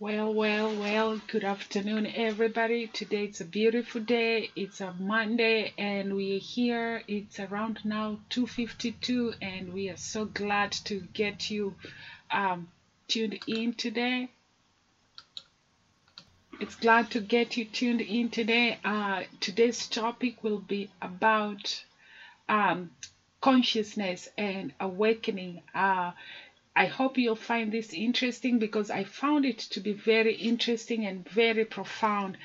Well, good afternoon everybody. Today it's a beautiful day. It's a Monday and we're here. It's around now 2:52 and we are so glad to get you tuned in today. Today's topic will be about consciousness and awakening. I hope you'll find this interesting because I found it to be very interesting and very profound.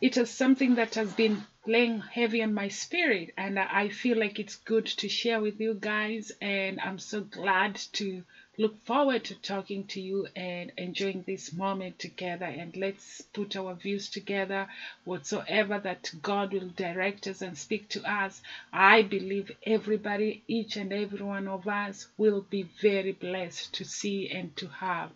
It is something that has been laying heavy on my spirit, and I feel like it's good to share with you guys, and I'm so glad to look forward to talking to you and enjoying this moment together. And let's put our views together, whatsoever that God will direct us and speak to us. I believe everybody, each and every one of us, will be very blessed to see and to have.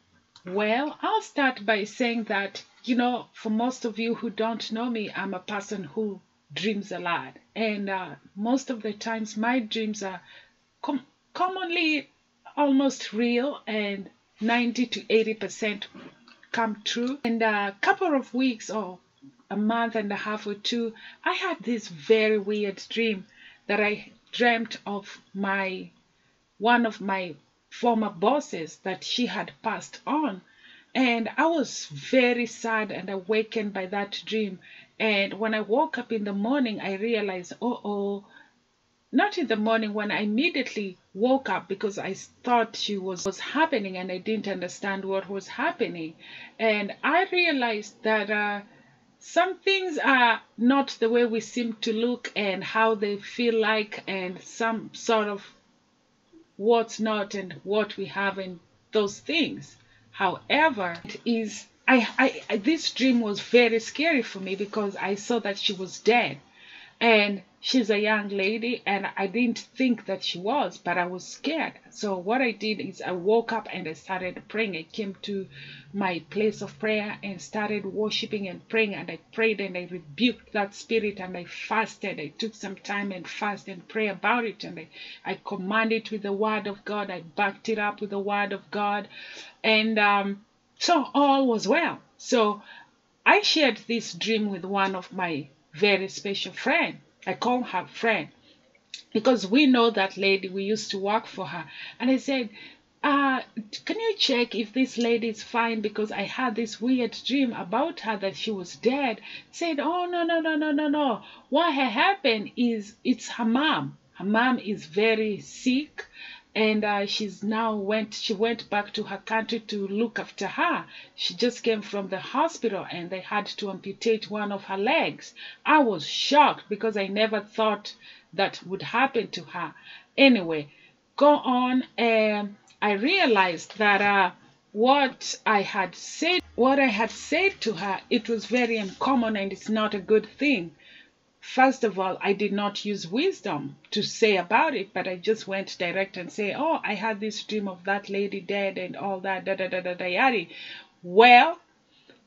Well, I'll start by saying that, you know, for most of you who don't know me, I'm a person who dreams a lot. And most of the times my dreams are commonly almost real, and 90% to 80% come true. And a couple of weeks or a month and a half or two, I had this very weird dream that I dreamt of one of my former bosses, that she had passed on. And I was very sad and awakened by that dream. And when I woke up in the morning, I realized, not in the morning, when I immediately woke up, because I thought she was happening and I didn't understand what was happening. And I realized that some things are not the way we seem to look and how they feel like, and some sort of what's not and what we have in those things. However, it is this dream was very scary for me because I saw that she was dead. And she's a young lady, and I didn't think that she was, but I was scared. So what I did is I woke up and I started praying. I came to my place of prayer and started worshiping and praying. And I prayed and I rebuked that spirit, and I fasted. I took some time and fasted and prayed about it. And I commanded with the word of God. I backed it up with the word of God. And so all was well. So I shared this dream with one of my very special friend. I call her friend because we know that lady. We used to work for her. And I said, can you check if this lady is fine? Because I had this weird dream about her that she was dead. Said, oh, no. What had happened is it's her mom. Her mom is very sick. And she went back to her country to look after her. She just came from the hospital and they had to amputate one of her legs. I was shocked because I never thought that would happen to her. Anyway, go on. I realized that what I had said to her, it was very uncommon and it's not a good thing. First of all, I did not use wisdom to say about it, but I just went direct and say, oh, I had this dream of that lady dead and all that, Well,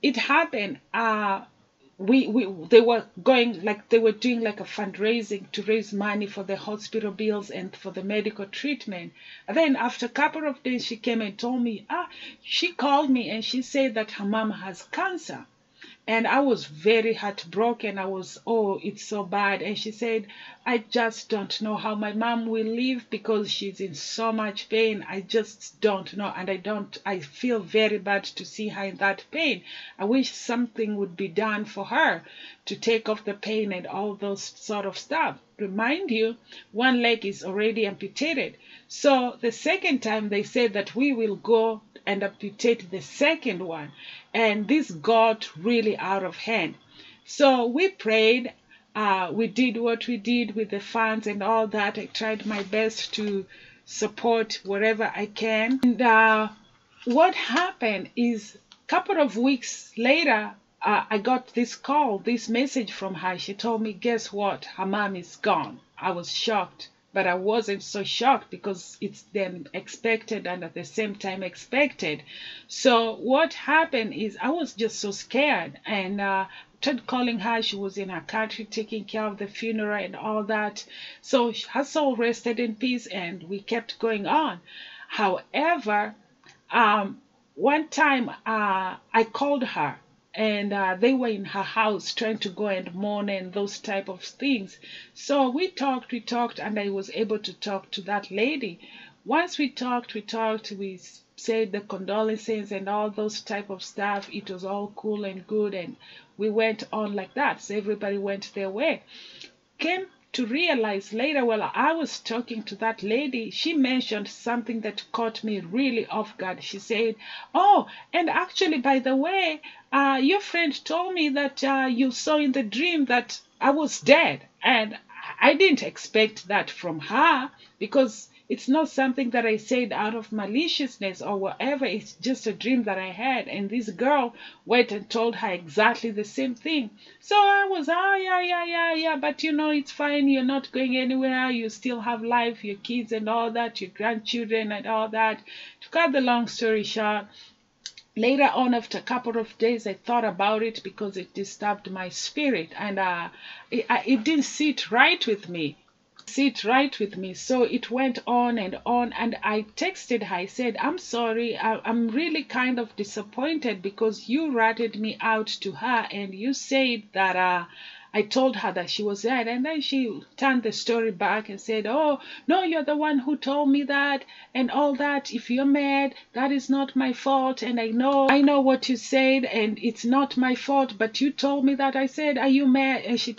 it happened. They were going, like, they were doing like a fundraising to raise money for the hospital bills and for the medical treatment. And then after a couple of days, she came and told me, she called me and she said that her mom has cancer. And I was very heartbroken. I was, it's so bad. And she said, I just don't know how my mom will live because she's in so much pain. I just don't know. And I feel very bad to see her in that pain. I wish something would be done for her to take off the pain and all those sort of stuff. Remind you, one leg is already amputated. So the second time they said that we will go and amputate the second one. And this got really out of hand. So we prayed. We did what we did with the funds and all that. I tried my best to support wherever I can. And what happened is a couple of weeks later, I got this message from her. She told me, guess what? Her mom is gone. I was shocked. But I wasn't so shocked because it's then expected and at the same time expected. So what happened is I was just so scared and tried calling her. She was in her country taking care of the funeral and all that. So her soul rested in peace and we kept going on. However, One time I called her, and they were in her house trying to go and mourn and those type of things. So we talked, and I was able to talk to that lady. Once we talked, we said the condolences and all those type of stuff. It was all cool and good, and we went on like that. So everybody went their way. Came to realize later, while I was talking to that lady, she mentioned something that caught me really off guard. She said, "Oh, and actually, by the way, your friend told me that you saw in the dream that I was dead." And I didn't expect that from her, because it's not something that I said out of maliciousness or whatever. It's just a dream that I had. And this girl went and told her exactly the same thing. So I was, yeah. But, it's fine. You're not going anywhere. You still have life, your kids and all that, your grandchildren and all that. To cut the long story short, later on, after a couple of days, I thought about it because it disturbed my spirit. And it didn't sit right with me. So it went on, and I texted her. I said, "I'm sorry, I'm really kind of disappointed because you ratted me out to her, and you said that I told her that she was dead." And then she turned the story back and said, "Oh, no, you're the one who told me that and all that. If you're mad, that is not my fault. And I know what you said, and it's not my fault, but you told me that." I said, "Are you mad?" And she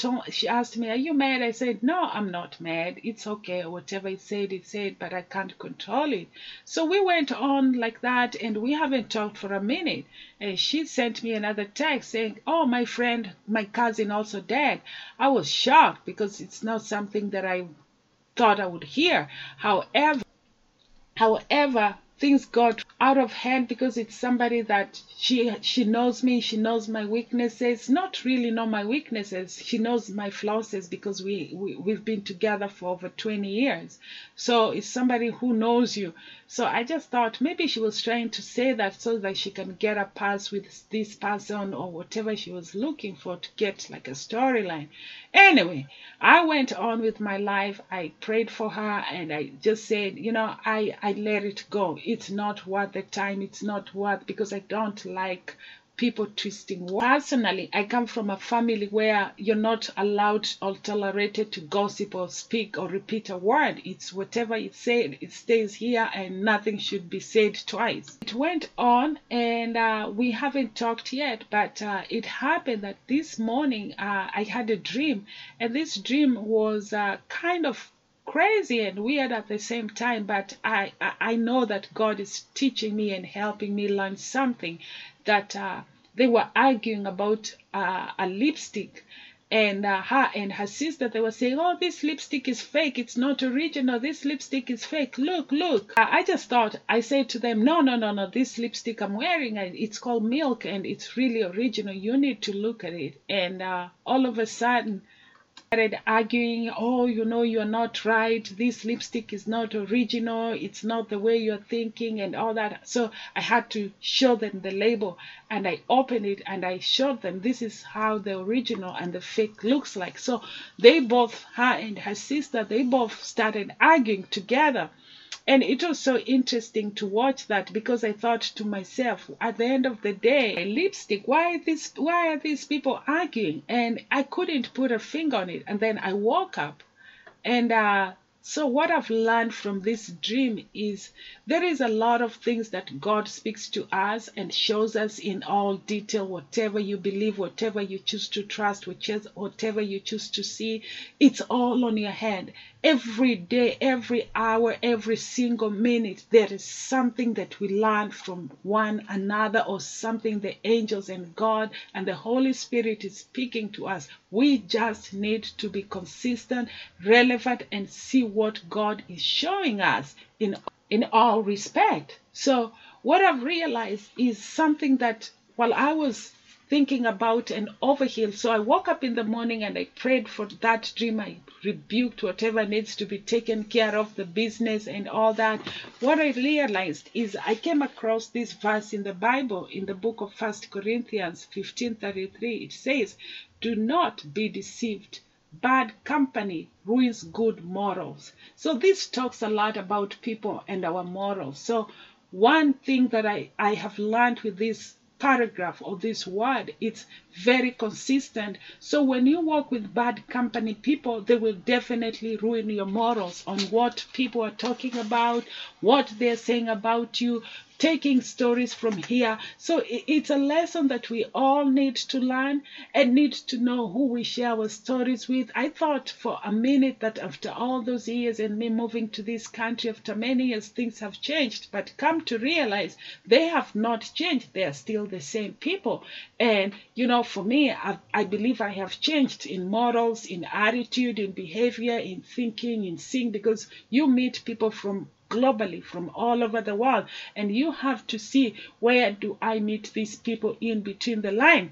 asked me, "Are you mad?" I said, "No, I'm not mad. It's okay. Whatever it said, but I can't control it." So we went on like that, and we haven't talked for a minute. And she sent me another text saying, "Oh, my friend, my cousin also died." I was shocked because it's not something that I thought I would hear. However, things got out of hand because it's somebody that she knows me. She knows my weaknesses. Not really know my weaknesses. She knows my flaws because we've been together for over 20 years. So it's somebody who knows you. So I just thought maybe she was trying to say that so that she can get a pass with this person or whatever she was looking for to get like a storyline. Anyway, I went on with my life. I prayed for her, and I just said, I let it go. It's not worth the time. It's not worth, because I don't like people twisting. Personally, I come from a family where you're not allowed or tolerated to gossip or speak or repeat a word. It's whatever it said, it stays here, and nothing should be said twice. It went on, and we haven't talked yet, but it happened that this morning I had a dream, and this dream was kind of crazy and weird at the same time, but I know that God is teaching me and helping me learn something. That they were arguing about a lipstick, and her and her sister, they were saying, "Oh, this lipstick is fake. It's not original. This lipstick is fake. Look. I just thought, I said to them, no, this lipstick I'm wearing, it's called Milk, and it's really original. You need to look at it." And all of a sudden, started arguing, "Oh, you're not right. This lipstick is not original. It's not the way you're thinking," and all that. So I had to show them the label, and I opened it and I showed them, this is how the original and the fake looks like. So they both, her and her sister, they both started arguing together. And it was so interesting to watch that, because I thought to myself, at the end of the day, lipstick, why are these people arguing? And I couldn't put a finger on it. And then I woke up. And so what I've learned from this dream is there is a lot of things that God speaks to us and shows us in all detail. Whatever you believe, whatever you choose to trust, whatever you choose to see, it's all on your hand. Every day, every hour, every single minute, there is something that we learn from one another, or something the angels and God and the Holy Spirit is speaking to us. We just need to be consistent, relevant, and see what God is showing us in all respect. So what I've realized is something that while I was thinking about an overheal. So I woke up in the morning and I prayed for that dream. I rebuked whatever needs to be taken care of, the business and all that. What I realized is I came across this verse in the Bible, in the book of 1 Corinthians 15:33. It says, "Do not be deceived. Bad company ruins good morals." So this talks a lot about people and our morals. So One thing that I have learned with this paragraph or this word, it's very consistent. So when you work with bad company people, they will definitely ruin your morals on what people are talking about, what they're saying about you, taking stories from here. So it's a lesson that we all need to learn and need to know who we share our stories with. I thought for a minute that after all those years and me moving to this country after many years, things have changed, but come to realize they have not changed. They are still the same people. And, you know, for me, I believe I have changed in morals, in attitude, in behavior, in thinking, in seeing, because you meet people from globally, from all over the world, and you have to see, where do I meet these people in between the line?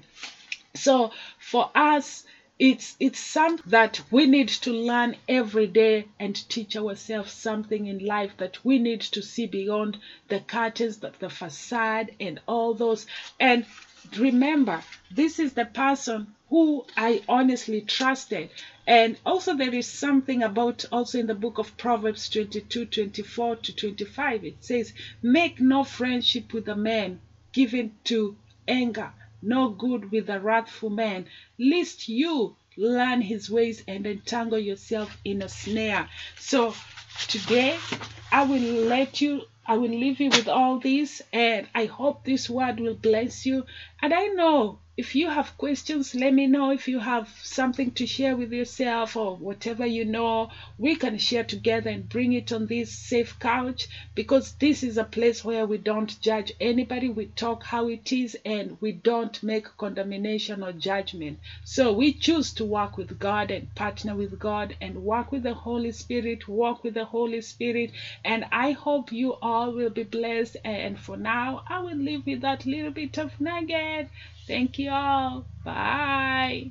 So for us, it's something that we need to learn every day and teach ourselves something in life, that we need to see beyond the curtains, the facade and all those. And remember, this is the person who I honestly trusted. And also there is something about, also in the book of Proverbs 22:24-25, it says, make no friendship with a man given to anger, no good with a wrathful man, lest you learn his ways and entangle yourself in a snare. So today I will leave you with all this, and I hope this word will bless you. And I know if you have questions, let me know. If you have something to share with yourself or whatever you know, we can share together and bring it on this safe couch, because this is a place where we don't judge anybody. We talk how it is, and we don't make condemnation or judgment. So we choose to walk with God and partner with God and walk with the Holy Spirit, And I hope you all will be blessed. And for now, I will leave with that little bit of nugget. Thank you all. Bye.